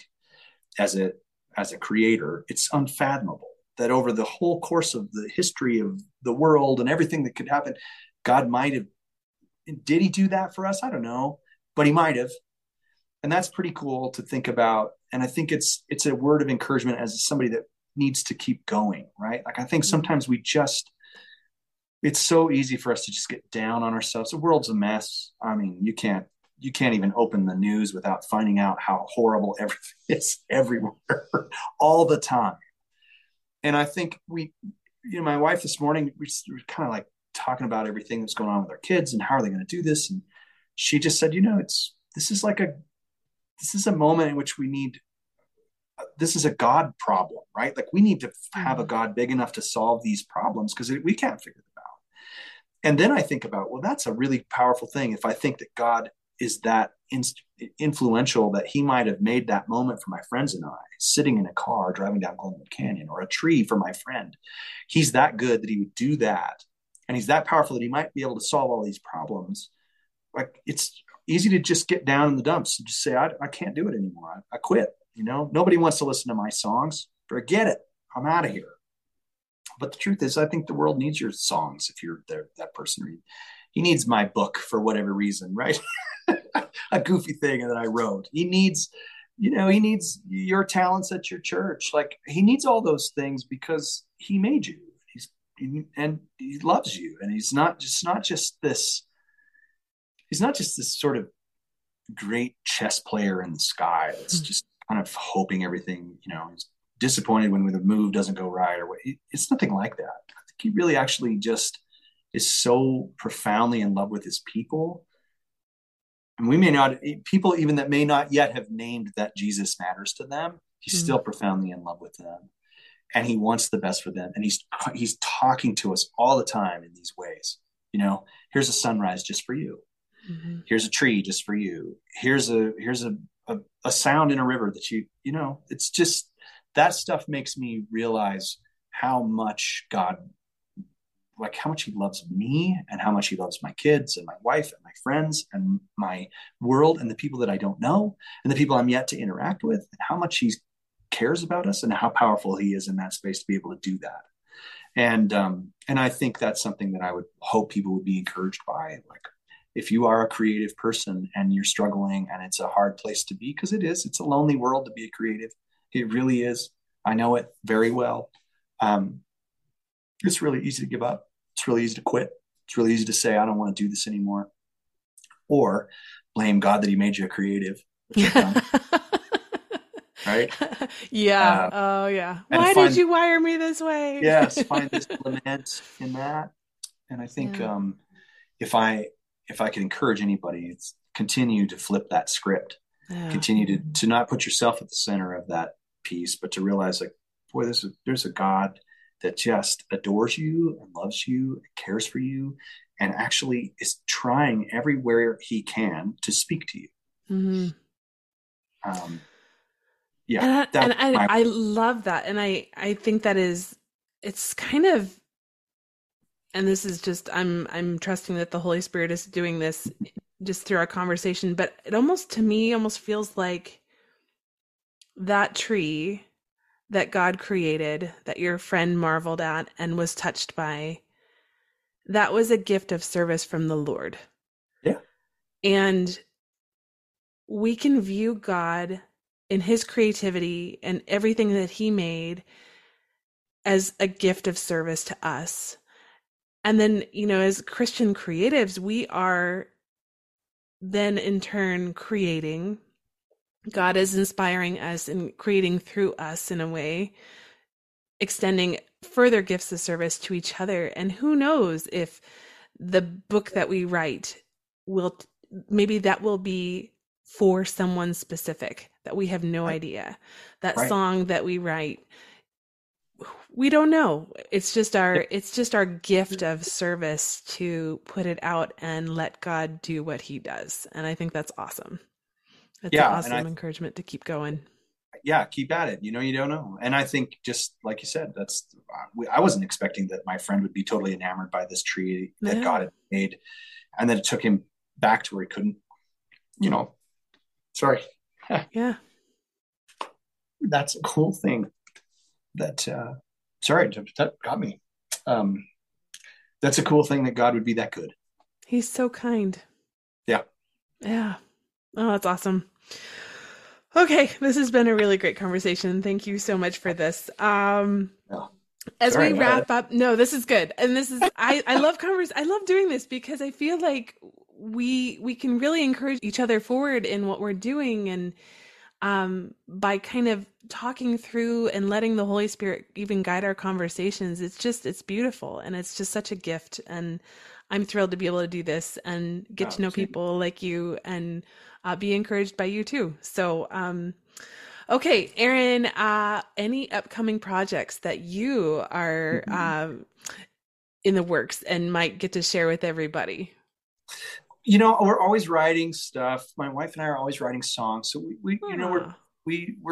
as a creator, it's unfathomable that over the whole course of the history of the world and everything that could happen, God might have, did he do that for us? I don't know, but he might have. And that's pretty cool to think about. And I think it's a word of encouragement as somebody that needs to keep going, right? Like I think sometimes it's so easy for us to just get down on ourselves. The world's a mess. I mean, you can't even open the news without finding out how horrible everything is everywhere all the time. And I think my wife this morning, we were kind of like talking about everything that's going on with our kids and how are they going to do this. And she just said, this is a moment in which this is a God problem, right? Like we need to have a God big enough to solve these problems because we can't figure them out. And then I think about, well, that's a really powerful thing. If I think that God is that influential, that he might have made that moment for my friends and I, sitting in a car driving down Glenwood Canyon, or a tree for my friend. He's that good that he would do that. And he's that powerful that he might be able to solve all these problems. Like it's easy to just get down in the dumps and just say, I can't do it anymore. I quit. Nobody wants to listen to my songs. Forget it. I'm out of here. But the truth is, I think the world needs your songs if you're that person. He needs my book for whatever reason, right? A goofy thing that I wrote. He needs your talents at your church. Like he needs all those things because he made you. And he loves you. And he's not just this sort of great chess player in the sky that's just kind of hoping everything, he's disappointed when the move doesn't go right or what. It's nothing like that. I think he really actually just is so profoundly in love with his people. And people even that may not yet have named that Jesus matters to them, he's still profoundly in love with them. And he wants the best for them. And he's talking to us all the time in these ways. Here's a sunrise just for you. Mm-hmm. Here's a tree just for you. Here's a sound in a river that it's just, that stuff makes me realize how much God like how much he loves me and how much he loves my kids and my wife and my friends and my world and the people that I don't know and the people I'm yet to interact with, and how much he cares about us and how powerful he is in that space to be able to do that. And I think that's something that I would hope people would be encouraged by. Like, if you are a creative person and you're struggling and it's a hard place to be, because it is, it's a lonely world to be a creative. It really is. I know it very well. It's really easy to give up. It's really easy to quit. It's really easy to say, I don't want to do this anymore. Or blame God that he made you a creative. Which I've done. Right? Yeah. Yeah. Why did you wire me this way? Yes. Find this lament in that. And I think if I could encourage anybody, it's continue to flip that script. Yeah. Continue to not put yourself at the center of that piece, but to realize, like, boy, there's a God that just adores you and loves you and cares for you and actually is trying everywhere he can to speak to you. Mm-hmm. Yeah. And I love that. And I think that is, it's kind of, and this is just, I'm trusting that the Holy Spirit is doing this just through our conversation, but it almost, to me, almost feels like that tree that God created, that your friend marveled at and was touched by, that was a gift of service from the Lord. Yeah. And we can view God in his creativity and everything that he made as a gift of service to us. And then, you know, as Christian creatives, we are then in turn creating. God is inspiring us and creating through us in a way, extending further gifts of service to each other. And who knows if the book that we write will, maybe that will be for someone specific that we have no idea. That song that we write, we don't know. It's just our gift of service to put it out and let God do what he does. And I think that's awesome. That's an awesome encouragement to keep going. Yeah, keep at it. You know, you don't know. And I think, just like you said, I wasn't expecting that my friend would be totally enamored by this tree that God had made, and then it took him back to where he couldn't, you know. Sorry. Yeah. That's a cool thing that, sorry, that got me. That's a cool thing that God would be that good. He's so kind. Yeah. Yeah. Oh, that's awesome. Okay. This has been a really great conversation. Thank you so much for this. We wrap up, no, this is good. And this is, I love doing this because I feel like we can really encourage each other forward in what we're doing. And by kind of talking through and letting the Holy Spirit even guide our conversations, it's beautiful. And it's just such a gift. And I'm thrilled to be able to do this and get to know people like you and be encouraged by you too. So, okay, Aaron, any upcoming projects that you are in the works and might get to share with everybody? You know, we're always writing stuff. My wife and I are always writing songs. So we're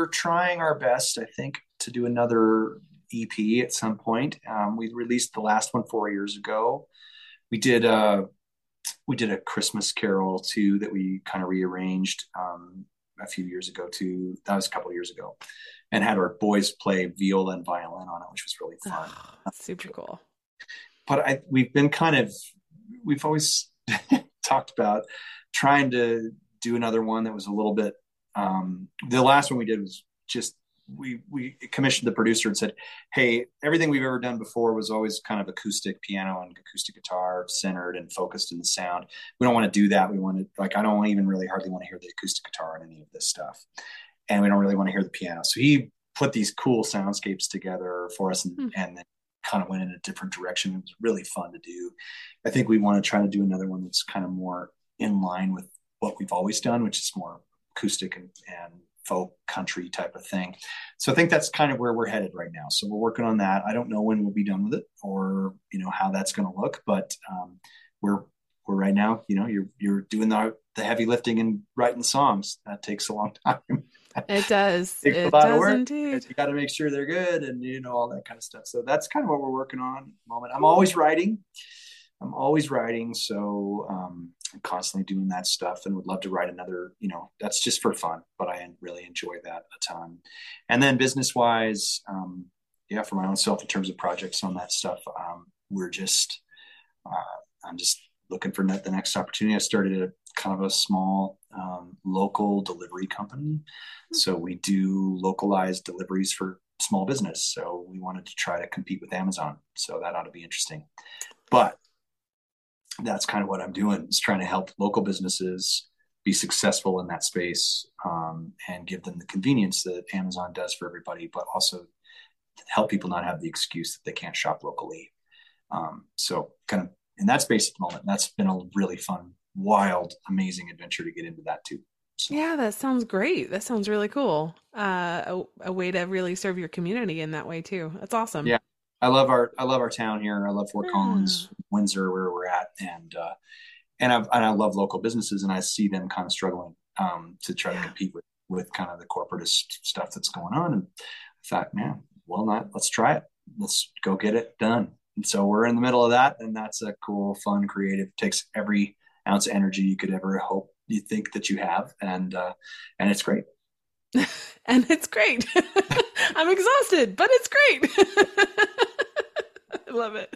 trying our best, I think, to do another EP at some point. We released the last one 4 years ago. We did a Christmas carol too that we kind of rearranged a few years ago too. That was a couple of years ago, and had our boys play viola and violin on it, which was really fun. Oh, super cool. But we've always talked about trying to do another one that was a little bit. The last one we did was just. We commissioned the producer and said, hey, everything we've ever done before was always kind of acoustic piano and acoustic guitar centered and focused in the sound. We don't want to do that. We want to, like, I don't even really hardly want to hear the acoustic guitar in any of this stuff. And we don't really want to hear the piano. So he put these cool soundscapes together for us and then kind of went in a different direction. It was really fun to do. I think we want to try to do another one that's kind of more in line with what we've always done, which is more acoustic and folk country type of thing. So I think that's kind of where we're headed right now. So we're working on that. I don't know when we'll be done with it or, you know, how that's going to look, but we're right now, you know, you're doing the heavy lifting and writing songs. That takes a long time. It does. It does indeed. You got to make sure they're good and, you know, all that kind of stuff. So that's kind of what we're working on at the moment. I'm always writing. So I'm constantly doing that stuff and would love to write another, you know, that's just for fun, but I really enjoy that a ton. And then business wise, for my own self, in terms of projects on that stuff, I'm just looking for the next opportunity. I started a small local delivery company. So we do localized deliveries for small business. So we wanted to try to compete with Amazon. So that ought to be interesting. But that's kind of what I'm doing, is trying to help local businesses be successful in that space, and give them the convenience that Amazon does for everybody, but also help people not have the excuse that they can't shop locally. So kind of in that space at the moment, that's been a really fun, wild, amazing adventure to get into that too. So. Yeah, that sounds great. That sounds really cool. A way to really serve your community in that way too. That's awesome. Yeah. I love our town here. I love Fort Collins, Windsor, where we're at. And I love local businesses, and I see them kind of struggling, to try to compete with kind of the corporatist stuff that's going on. And I thought, let's try it. Let's go get it done. And so we're in the middle of that. And that's a cool, fun, creative, takes every ounce of energy you could ever hope you think that you have. And it's great. And it's great. I'm exhausted, but it's great. I love it.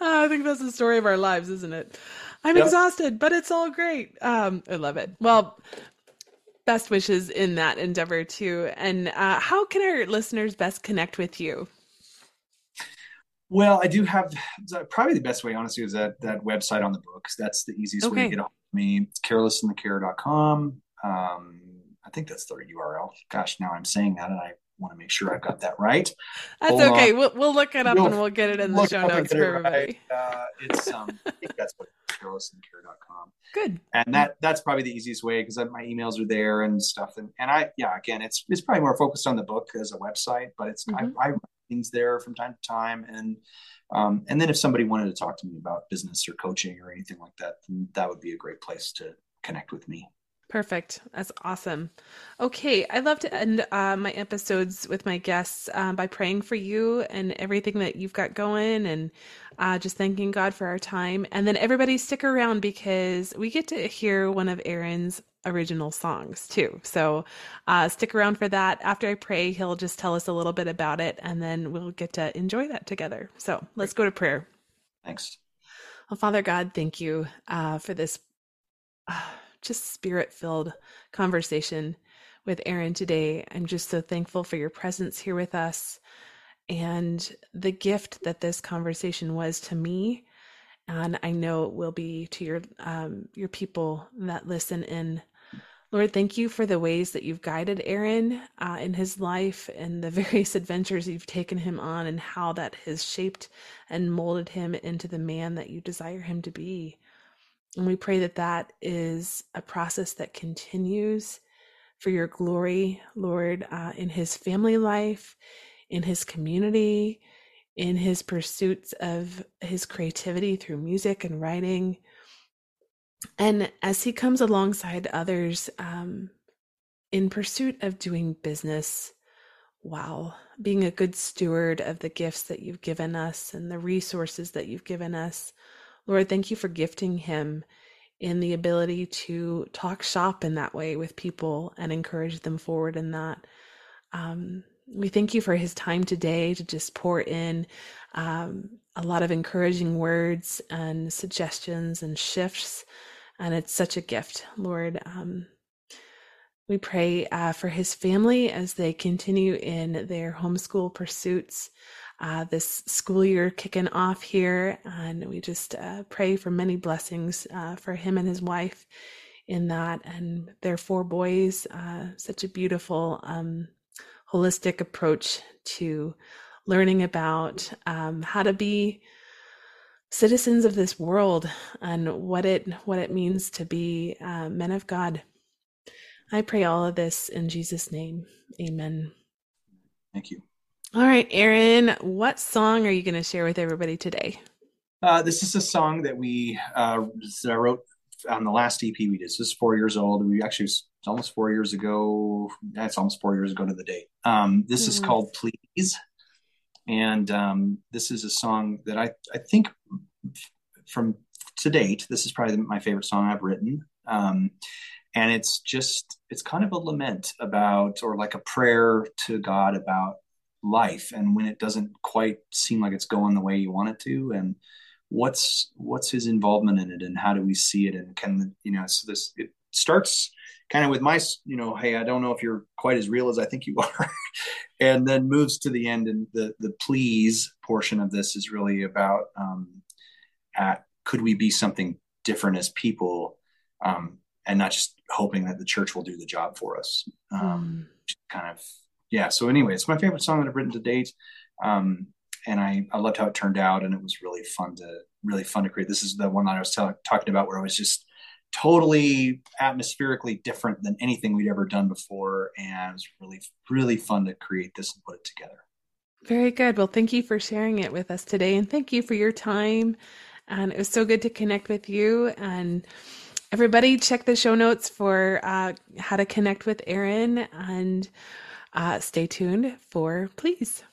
I think that's the story of our lives, isn't it? I'm exhausted, but it's all great. I love it. Well, best wishes in that endeavor too. And how can our listeners best connect with you? Well, I do have probably the best way, honestly, is that website on the books. That's the easiest way to get a hold of me. It's carelessinthecare.com. I think that's the URL. Gosh, now I'm saying that and I want to make sure I've got that right. That's hold okay. On. We'll look it up and we'll get it in the show notes for everybody. Right. It's I think that's what it's carelessinthecare.com. Good. And that's probably the easiest way, because my emails are there and stuff. And I again, it's probably more focused on the book as a website, but it's I things there from time to time. And then if somebody wanted to talk to me about business or coaching or anything like that, that would be a great place to connect with me. Perfect. That's awesome. Okay. I love to end my episodes with my guests by praying for you and everything that you've got going, and just thanking God for our time. And then everybody stick around, because we get to hear one of Aaron's original songs too. So stick around for that. After I pray, he'll just tell us a little bit about it, and then we'll get to enjoy that together. So let's go to prayer. Thanks. Well, Father God, thank you for this just spirit-filled conversation with Aaron today. I'm just so thankful for your presence here with us, and the gift that this conversation was to me. And I know it will be to your people that listen in. Lord, thank you for the ways that you've guided Aaron in his life, and the various adventures you've taken him on, and how that has shaped and molded him into the man that you desire him to be. And we pray that that is a process that continues for your glory, Lord, in his family life, in his community, in his pursuits of his creativity through music and writing. And as he comes alongside others in pursuit of doing business while being a good steward of the gifts that you've given us and the resources that you've given us. Lord, thank you for gifting him in the ability to talk shop in that way with people and encourage them forward in that. We thank you for his time today to just pour in a lot of encouraging words and suggestions and shifts. And it's such a gift, Lord. We pray for his family as they continue in their homeschool pursuits. This school year kicking off here. And we just pray for many blessings for him and his wife in that. And their 4 boys, such a beautiful holistic approach to learning about how to be citizens of this world, and what it means to be men of God. I pray all of this in Jesus' name. Amen. Thank you. All right, Aaron, what song are you going to share with everybody today? This is a song that I wrote on the last EP we did. So this is 4 years old. We actually, it's almost 4 years ago. That's almost 4 years ago to the day. This is called Please. And this is a song that I think from to date, this is probably my favorite song I've written. And it's just, it's kind of a lament about, or like a prayer to God about life. And when it doesn't quite seem like it's going the way you want it to, and what's his involvement in it, and how do we see it? And can, you know, so this, it starts kind of with my, you know, hey, I don't know if you're quite as real as I think you are, and then moves to the end. And the please portion of this is really about, could we be something different as people? And not just hoping that the church will do the job for us. Kind of, yeah. So anyway, it's my favorite song that I've written to date. And I loved how it turned out, and it was really fun to create. This is the one that I was talking about, where it was just totally atmospherically different than anything we'd ever done before. And it was really, really fun to create this and put it together. Very good. Well, thank you for sharing it with us today, and thank you for your time. And it was so good to connect with you. And everybody, check the show notes for how to connect with Aaron, and stay tuned for Please.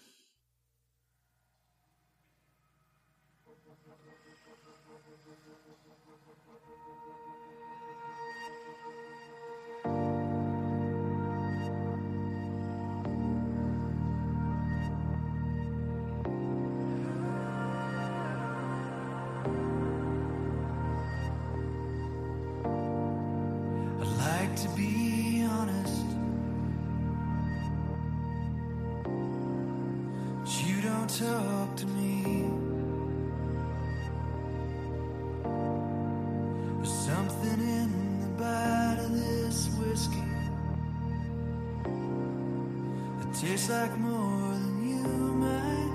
To be honest, but you don't talk to me. There's something in the bite of this whiskey that tastes like more than you might.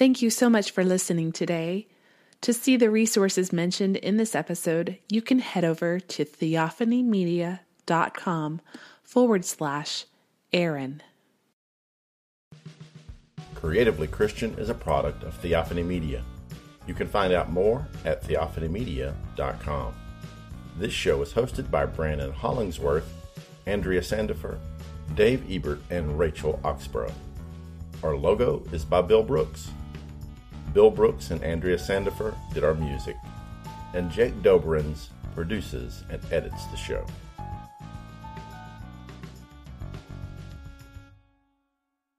Thank you so much for listening today. To see the resources mentioned in this episode, you can head over to theophanymedia.com/Aaron. Creatively Christian is a product of Theophany Media. You can find out more at theophanymedia.com. This show is hosted by Brandon Hollingsworth, Andrea Sandifer, Dave Ebert, and Rachel Oxborough. Our logo is by Bill Brooks. Bill Brooks and Andrea Sandifer did our music, and Jake Dobrins produces and edits the show.